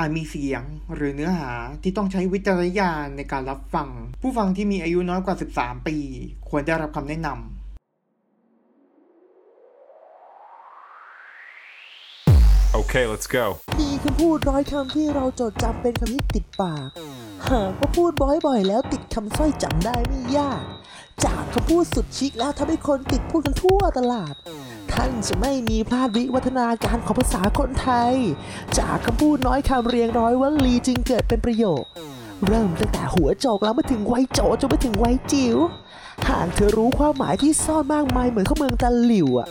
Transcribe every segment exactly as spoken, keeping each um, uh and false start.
อาจมีเสียงหรือเนื้อหาที่ต้องใช้วิจารณญาณในการรับฟังผู้ฟังที่มีอายุน้อยกว่าสิบสามปีควรได้รับคำแนะนำโอเค let's go มีคำพูดร้อยคำที่เราจดจำเป็นคำที่ติดปากหากว่าพูดบ่อยๆแล้วติดคำสร้อยจำได้ไม่ยากจากคำพูดสุดชิคแล้วทำให้คนติดพูดกันทั่วตลาดท่านจะไม่มีพลาดวิวัฒนาการของภาษาคนไทยจากคำพูดน้อยคำเรียงร้อยวลีจึงเกิดเป็นประโยคเริ่มตั้งแต่หัวโจกแล้วมาถึงไวโจจนไปถึงไวจิ๋วหากเธอรู้ความหมายที่ซ่อนมากมายเหมือนข้าวเมืองตะหลิ่วอะ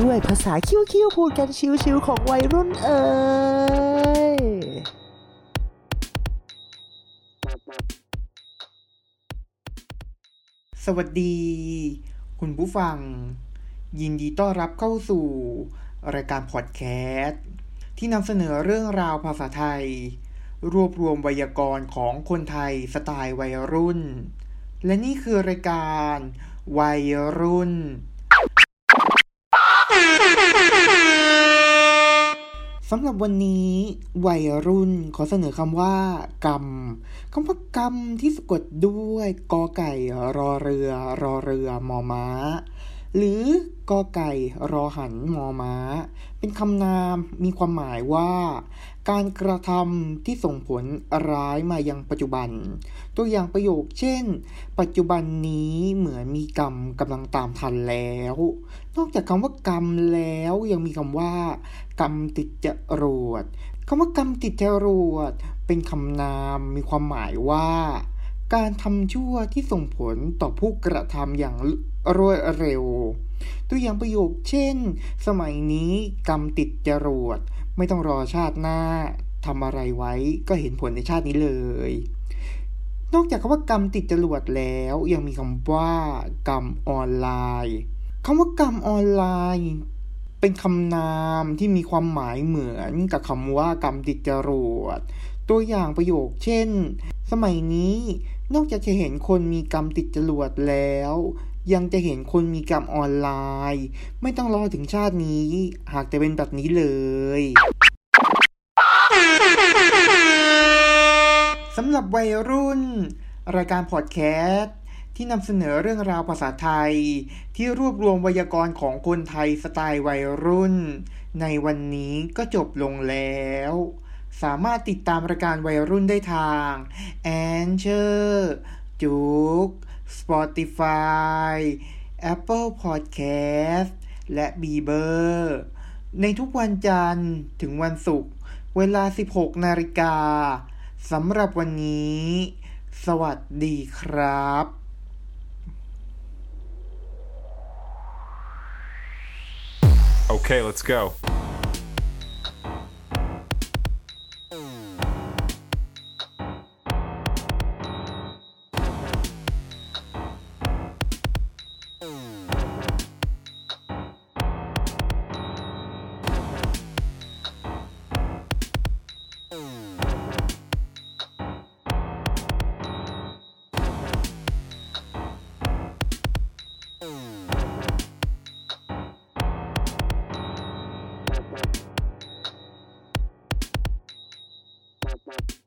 ด้วยภาษาคิ้วๆพูดกันชิวๆของวัยรุ่นเอ่ยสวัสดีคุณผู้ฟังยินดีต้อนรับเข้าสู่รายการพอดแคสต์ที่นำเสนอเรื่องราวภาษาไทยรวบรวมไวยากรณ์ของคนไทยสไตล์วัยรุ่นและนี่คือรายการวัยรุ่นสำหรับวันนี้วัยรุ่นขอเสนอคำว่ากรรมคำว่ากรรมที่สะกดด้วยกอไก่รอเรือรอเรือมอม้าหรือกอไก่รอหันมอม้าเป็นคำนามมีความหมายว่าการกระทำที่ส่งผลร้ายมายังปัจจุบันตัวอย่างประโยคเช่นปัจจุบันนี้เหมือนมีกรรมกำลังตามทันแล้วนอกจากคำว่ากรรมแล้วยังมีคำว่ากรรมติดจรวดคำว่ากรรมติดจรวดเป็นคำนามมีความหมายว่าการทำชั่วที่ส่งผลต่อผู้กระทำอย่างรวดเร็วตัวอย่างประโยคเช่นสมัยนี้กรรมติดจรวดไม่ต้องรอชาติหน้าทำอะไรไว้ก็เห็นผลในชาตินี้เลยนอกจากคำว่ากรรมติดจรวดแล้วยังมีคำว่ากรรมออนไลน์คำว่ากรรมออนไลน์เป็นคำนามที่มีความหมายเหมือนกับคำว่ากรรมติดจรวดตัวอย่างประโยคเช่นสมัยนี้นอกจากจะเห็นคนมีกรรมติดจรวดแล้วยังจะเห็นคนมีกรรมออนไลน์ไม่ต้องรอถึงชาตินี้หากจะเป็นแบบนี้เลยสำหรับวัยรุ่นรายการพอดแคสต์ที่นำเสนอเรื่องราวภาษาไทยที่รวบรวมไวยากรณ์ของคนไทยสไตล์วัยรุ่นในวันนี้ก็จบลงแล้วสามารถติดตามรายการวัยรุ่นได้ทาง Anchor, Juk, Spotify, Apple Podcast และ Bieber ในทุกวันจันทร์ถึงวันศุกร์เวลา สิบหกนาฬิกาสำหรับวันนี้สวัสดีครับโอเค let's go Bye.